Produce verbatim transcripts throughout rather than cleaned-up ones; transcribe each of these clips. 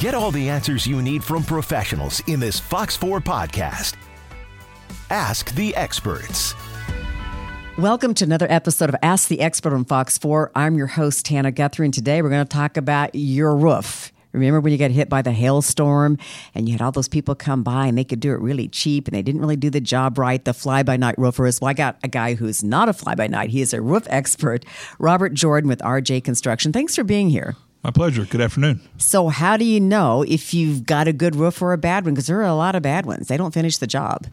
Get all the answers you need from professionals in this Fox four podcast. Ask the Experts. Welcome to another episode of Ask the Expert on Fox four. I'm your host, Tana Guthrie, and today we're going to talk about your roof. Remember when you got hit by the hailstorm and you had all those people come by and they could do it really cheap and they didn't really do the job right, the fly-by-night roofers? Well, I got a guy who's not a fly-by-night. He is a roof expert, Robert Jordan with R J Construction. Thanks for being here. My pleasure. Good afternoon. So how do you know if you've got a good roof or a bad one? Because there are a lot of bad ones. They don't finish the job.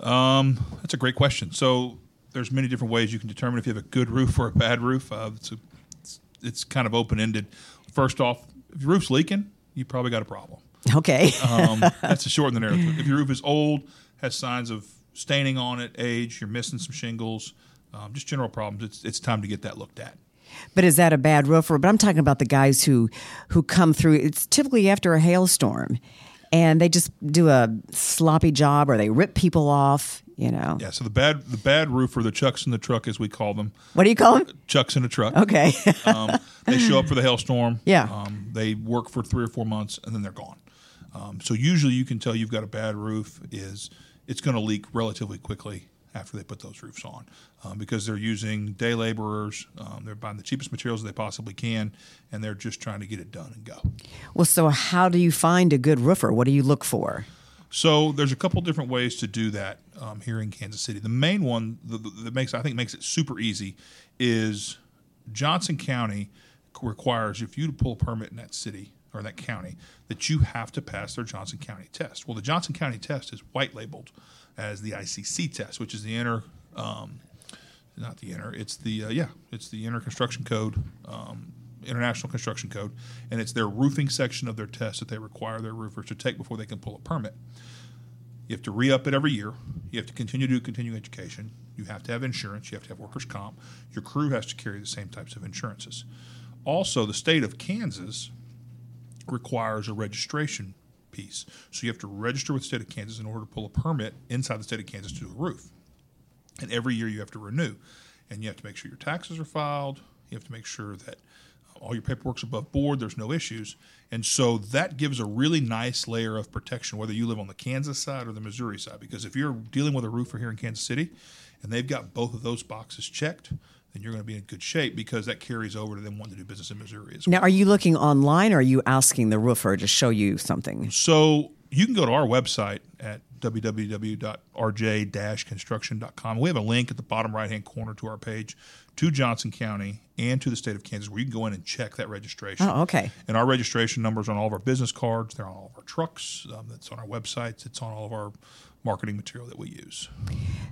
Um, that's a great question. So there's many different ways you can determine if you have a good roof or a bad roof. Uh, it's, a, it's, it's kind of open-ended. First off, if your roof's leaking, you probably got a problem. Okay. um, that's a short and the narrative. If your roof is old, has signs of staining on it, age, you're missing some shingles, um, just general problems, it's it's time to get that looked at. But is that a bad roofer? But I'm talking about the guys who, who come through. It's typically after a hailstorm, and they just do a sloppy job, or they rip people off. You know. Yeah. So the bad the bad roofer, the chucks in the truck, as we call them. What do you call them? Chucks in the truck. Okay. um, they show up for the hailstorm. Yeah. Um, they work for three or four months, and then they're gone. Um, so usually, you can tell you've got a bad roof is it's going to leak relatively quickly after they put those roofs on, um, because they're using day laborers, um, they're buying the cheapest materials they possibly can, and they're just trying to get it done and go. Well, so how do you find a good roofer? What do you look for? So there's a couple different ways to do that um, here in Kansas City. The main one that makes I think makes it super easy is Johnson County requires if you pull a permit in that city or in that county that you have to pass their Johnson County test. Well, the Johnson County test is white labeled as the I C C test, which is the inner, um, not the inner, it's the, uh, yeah, it's the inner construction code, um, International Construction Code, and it's their roofing section of their test that they require their roofers to take before they can pull a permit. You have to re-up it every year. You have to continue to do continuing education. You have to have insurance. You have to have workers' comp. Your crew has to carry the same types of insurances. Also, the state of Kansas requires a registration piece. So you have to register with the state of Kansas in order to pull a permit inside the state of Kansas to do a roof. And every year you have to renew. And you have to make sure your taxes are filed. You have to make sure that all your paperwork's above board. There's no issues. And so that gives a really nice layer of protection, whether you live on the Kansas side or the Missouri side. Because if you're dealing with a roofer here in Kansas City and they've got both of those boxes checked, then you're going to be in good shape because that carries over to them wanting to do business in Missouri as well. Now, are you looking online or are you asking the roofer to show you something? So you can go to our website at w w w dot r j dash construction dot com. We have a link at the bottom right-hand corner to our page to Johnson County and to the state of Kansas where you can go in and check that registration. Oh, okay. And our registration number's on all of our business cards. They're on all of our trucks. Um, that's on our websites. It's on all of our marketing material that we use.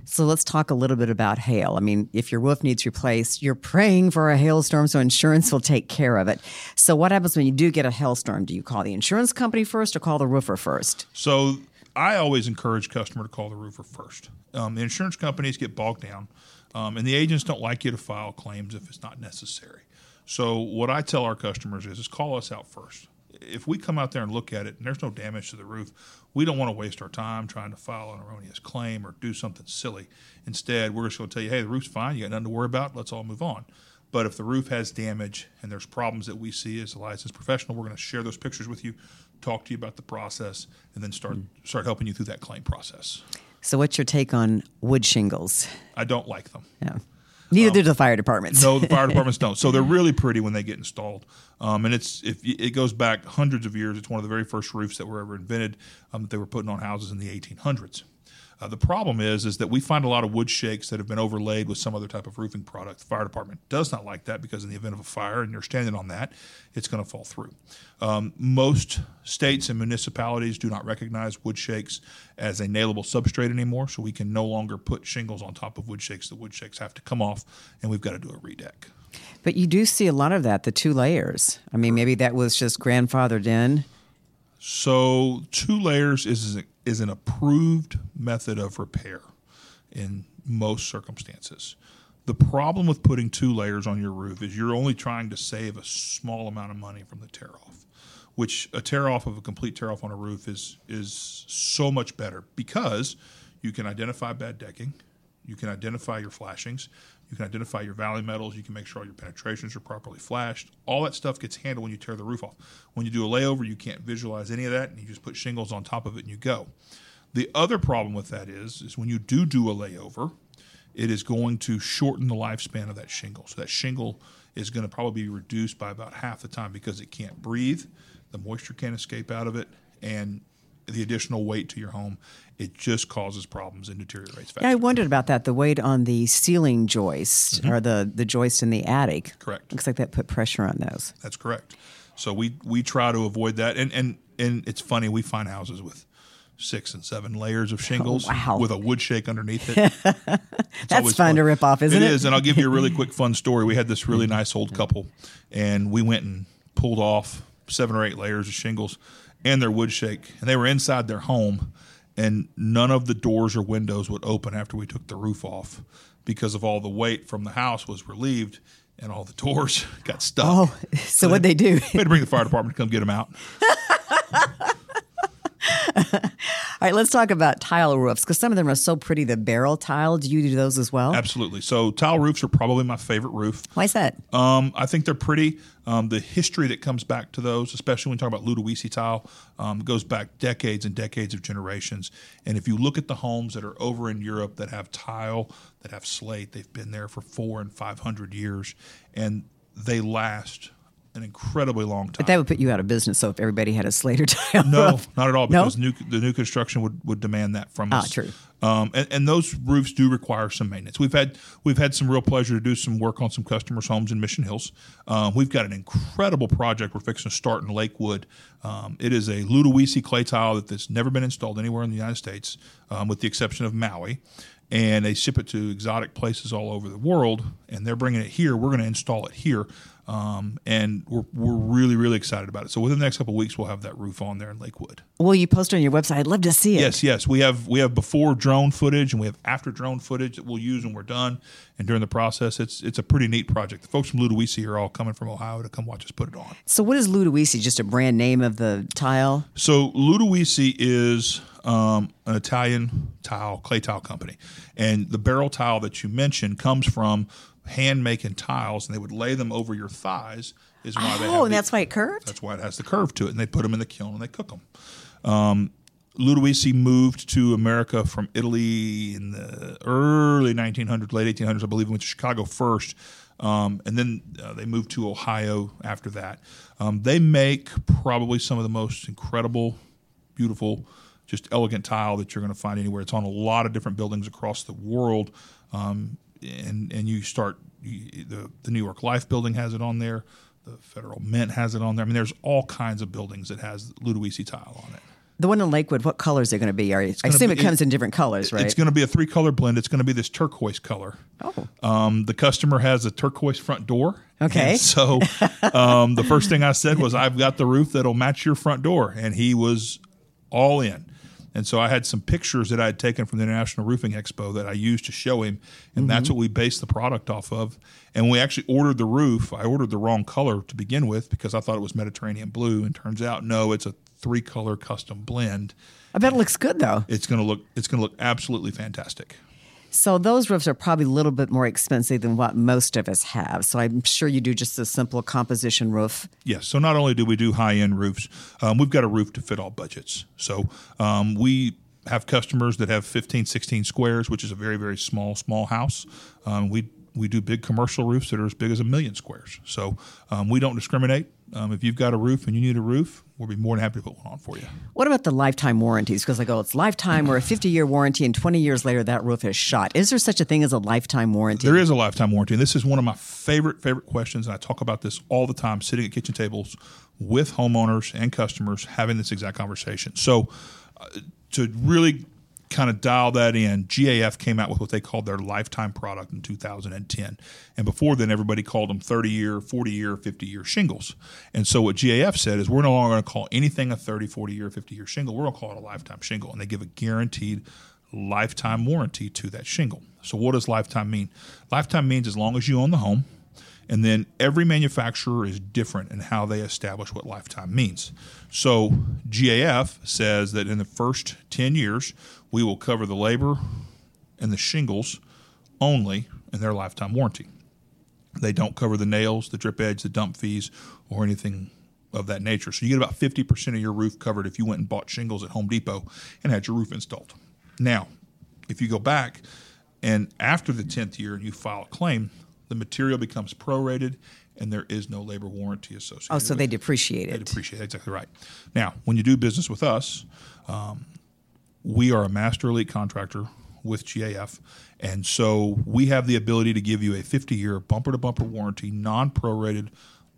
So let's talk a little bit about hail. I mean, if your roof needs replaced, you're praying for a hailstorm so insurance will take care of it. So what happens when you do get a hailstorm? Do you call the insurance company first or call the roofer first? So I always encourage customer to call the roofer first. Um, the insurance companies get bogged down, um, and the agents don't like you to file claims if it's not necessary. So what I tell our customers is, is call us out first. If we come out there and look at it and there's no damage to the roof, we don't want to waste our time trying to file an erroneous claim or do something silly. Instead, we're just going to tell you, hey, the roof's fine. You got nothing to worry about. Let's all move on. But if the roof has damage and there's problems that we see as a licensed professional, we're going to share those pictures with you, talk to you about the process, and then start start helping you through that claim process. So what's your take on wood shingles? I don't like them. Yeah. Neither um, do the fire departments. No, the fire departments don't. So they're really pretty when they get installed. Um, and it's if it goes back hundreds of years. It's one of the very first roofs that were ever invented um, that they were putting on houses in the eighteen hundreds. Uh, the problem is, is that we find a lot of wood shakes that have been overlaid with some other type of roofing product. The fire department does not like that because in the event of a fire and you're standing on that, it's going to fall through. Um, most states and municipalities do not recognize wood shakes as a nailable substrate anymore, so we can no longer put shingles on top of wood shakes. The wood shakes have to come off, and we've got to do a redeck. But you do see a lot of that, the two layers. I mean, maybe that was just grandfathered in. So two layers is is an approved method of repair in most circumstances. The problem with putting two layers on your roof is you're only trying to save a small amount of money from the tear-off, which a tear-off of a complete tear-off on a roof is is so much better because you can identify bad decking, you can identify your flashings, you can identify your valley metals, you can make sure all your penetrations are properly flashed. All that stuff gets handled when you tear the roof off. When you do a layover, you can't visualize any of that, and you just put shingles on top of it and you go. The other problem with that is, is when you do do a layover, it is going to shorten the lifespan of that shingle. So that shingle is going to probably be reduced by about half the time because it can't breathe, the moisture can't escape out of it, and the additional weight to your home, it just causes problems and deteriorates faster. Yeah, I wondered about that, the weight on the ceiling joist mm-hmm. or the, the joist in the attic. Correct. Looks like that put pressure on those. That's correct. So we, we try to avoid that. And, and, and it's funny, we find houses with six and seven layers of shingles oh, wow. with a wood shake underneath it. That's fun, fun to rip off, isn't it? It is, and I'll give you a really quick fun story. We had this really nice old couple, and we went and pulled off seven or eight layers of shingles and their wood shake, and they were inside their home, and none of the doors or windows would open after we took the roof off because of all the weight from the house was relieved, and all the doors got stuck. Oh, so, so what'd they, they do? We had to bring the fire department to come get them out. All right, let's talk about tile roofs because some of them are so pretty. The barrel tile, do you do those as well? Absolutely. So tile roofs are probably my favorite roof. Why is that? Um, I think they're pretty. Um, the history that comes back to those, especially when you talk about Ludowici tile, um, goes back decades and decades of generations. And if you look at the homes that are over in Europe that have tile, that have slate, they've been there for four and five hundred years, and they last an incredibly long time. But that would put you out of business, so if everybody had a slate or tile No, roof. Not at all, because no? new, the new construction would, would demand that from ah, us. Ah, true. Um, and, and those roofs do require some maintenance. We've had we've had some real pleasure to do some work on some customers' homes in Mission Hills. Um, we've got an incredible project we're fixing to start in Lakewood. Um, it is a Ludowici clay tile that's never been installed anywhere in the United States, um, with the exception of Maui. And they ship it to exotic places all over the world, and they're bringing it here. We're going to install it here. Um, and we're, we're really, really excited about it. So within the next couple of weeks, we'll have that roof on there in Lakewood. Will you post it on your website? I'd love to see it. Yes, yes. We have we have before drone footage, and we have after drone footage that we'll use when we're done. And during the process, it's it's a pretty neat project. The folks from Ludowici are all coming from Ohio to come watch us put it on. So what is Ludowici? Just a brand name of the tile? So Ludowici is um, an Italian tile, clay tile company. And the barrel tile that you mentioned comes from hand-making tiles, and they would lay them over your thighs. Is why oh, they oh, and the, that's why it curved? That's why it has the curve to it, and they put them in the kiln and they cook them. Um, Ludowici moved to America from Italy in the early nineteen hundreds, late eighteen hundreds, I believe. Went to Chicago first, um, and then uh, they moved to Ohio after that. Um, they make probably some of the most incredible, beautiful, just elegant tile that you're going to find anywhere. It's on a lot of different buildings across the world. Um, And and you start you, the the New York Life building has it on there, the Federal Mint has it on there. I mean, there's all kinds of buildings that has Ludowici tile on it. The one in Lakewood, what color is it going to be? Are you, I assume be, it comes it, in different colors, right? It's going to be a three color blend. It's going to be this turquoise color. Oh, um, the customer has a turquoise front door. Okay, and so um, the first thing I said was, "I've got the roof that'll match your front door," and he was all in. And so I had some pictures that I had taken from the International Roofing Expo that I used to show him, and mm-hmm. that's what we based the product off of. And we actually ordered the roof. I ordered the wrong color to begin with because I thought it was Mediterranean blue, and turns out, no, it's a three-color custom blend. I bet it looks good, though. It's going to look it's going to look absolutely fantastic. So those roofs are probably a little bit more expensive than what most of us have. So I'm sure you do just a simple composition roof. Yes. So not only do we do high-end roofs, um, we've got a roof to fit all budgets. So um, we have customers that have fifteen, sixteen squares, which is a very, very small, small house. Um, we we do big commercial roofs that are as big as a million squares. So um, we don't discriminate. Um, if you've got a roof and you need a roof, we'll be more than happy to put one on for you. What about the lifetime warranties? Because I go, it's lifetime or a fifty-year warranty, and twenty years later, that roof is shot. Is there such a thing as a lifetime warranty? There is a lifetime warranty. And this is one of my favorite, favorite questions, and I talk about this all the time, sitting at kitchen tables with homeowners and customers, having this exact conversation. So uh, to really kind of dial that in, G A F came out with what they called their lifetime product in two thousand ten. And before then, everybody called them thirty-year, forty-year, fifty-year shingles. And so what G A F said is we're no longer going to call anything a thirty, forty-year, fifty-year shingle. We're going to call it a lifetime shingle. And they give a guaranteed lifetime warranty to that shingle. So what does lifetime mean? Lifetime means as long as you own the home. And then every manufacturer is different in how they establish what lifetime means. So G A F says that in the first ten years, we will cover the labor and the shingles only in their lifetime warranty. They don't cover the nails, the drip edge, the dump fees, or anything of that nature. So you get about fifty percent of your roof covered if you went and bought shingles at Home Depot and had your roof installed. Now, if you go back and after the tenth year and you file a claim, the material becomes prorated, and there is no labor warranty associated. Oh, so with they depreciate it. They depreciate it. Exactly right. Now, when you do business with us, um, we are a Master Elite contractor with G A F, and so we have the ability to give you a fifty-year bumper-to-bumper warranty, non-prorated,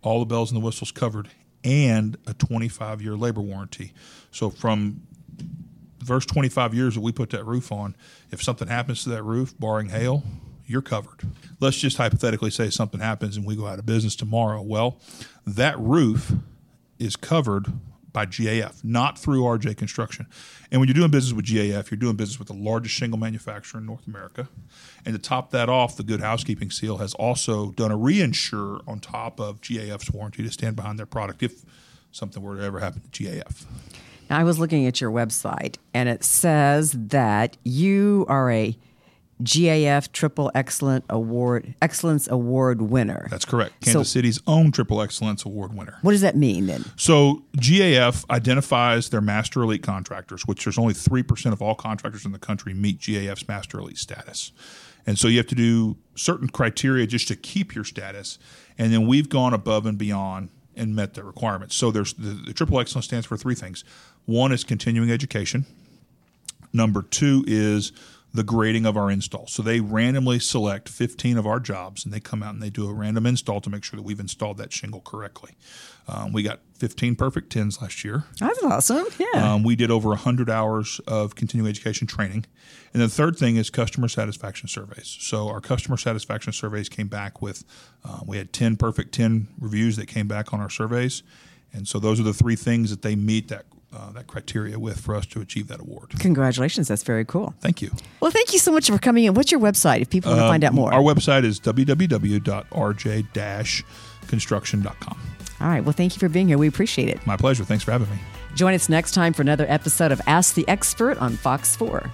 all the bells and the whistles covered, and a twenty-five-year labor warranty. So from the first twenty-five years that we put that roof on, if something happens to that roof, barring hail, you're covered. Let's just hypothetically say something happens and we go out of business tomorrow. Well, that roof is covered by G A F, not through R J Construction. And when you're doing business with G A F, you're doing business with the largest shingle manufacturer in North America. And to top that off, the Good Housekeeping seal has also done a reinsure on top of G A F's warranty to stand behind their product if something were to ever happen to G A F. Now, I was looking at your website, and it says that you are a G A F Triple Excellence Award Excellence Award winner. That's correct. Kansas so, City's own Triple Excellence Award winner. What does that mean then? So G A F identifies their Master Elite contractors, which there's only three percent of all contractors in the country meet G A F's Master Elite status. And so you have to do certain criteria just to keep your status, and then we've gone above and beyond and met the requirements. So there's the, the Triple Excellence stands for three things. One is continuing education. Number two is the grading of our installs. So they randomly select fifteen of our jobs, and they come out and they do a random install to make sure that we've installed that shingle correctly. Um, we got fifteen perfect tens last year. That's awesome, yeah. Um, we did over one hundred hours of continuing education training. And the third thing is customer satisfaction surveys. So our customer satisfaction surveys came back with, uh, we had ten perfect ten reviews that came back on our surveys. And so those are the three things that they meet that Uh, that criteria with for us to achieve that award. Congratulations. That's very cool. Thank you. Well, thank you so much for coming in. What's your website if people want to uh, find out more? Our website is w w w dot r j dash construction dot com. All right. Well, thank you for being here. We appreciate it. My pleasure. Thanks for having me. Join us next time for another episode of Ask the Expert on Fox four.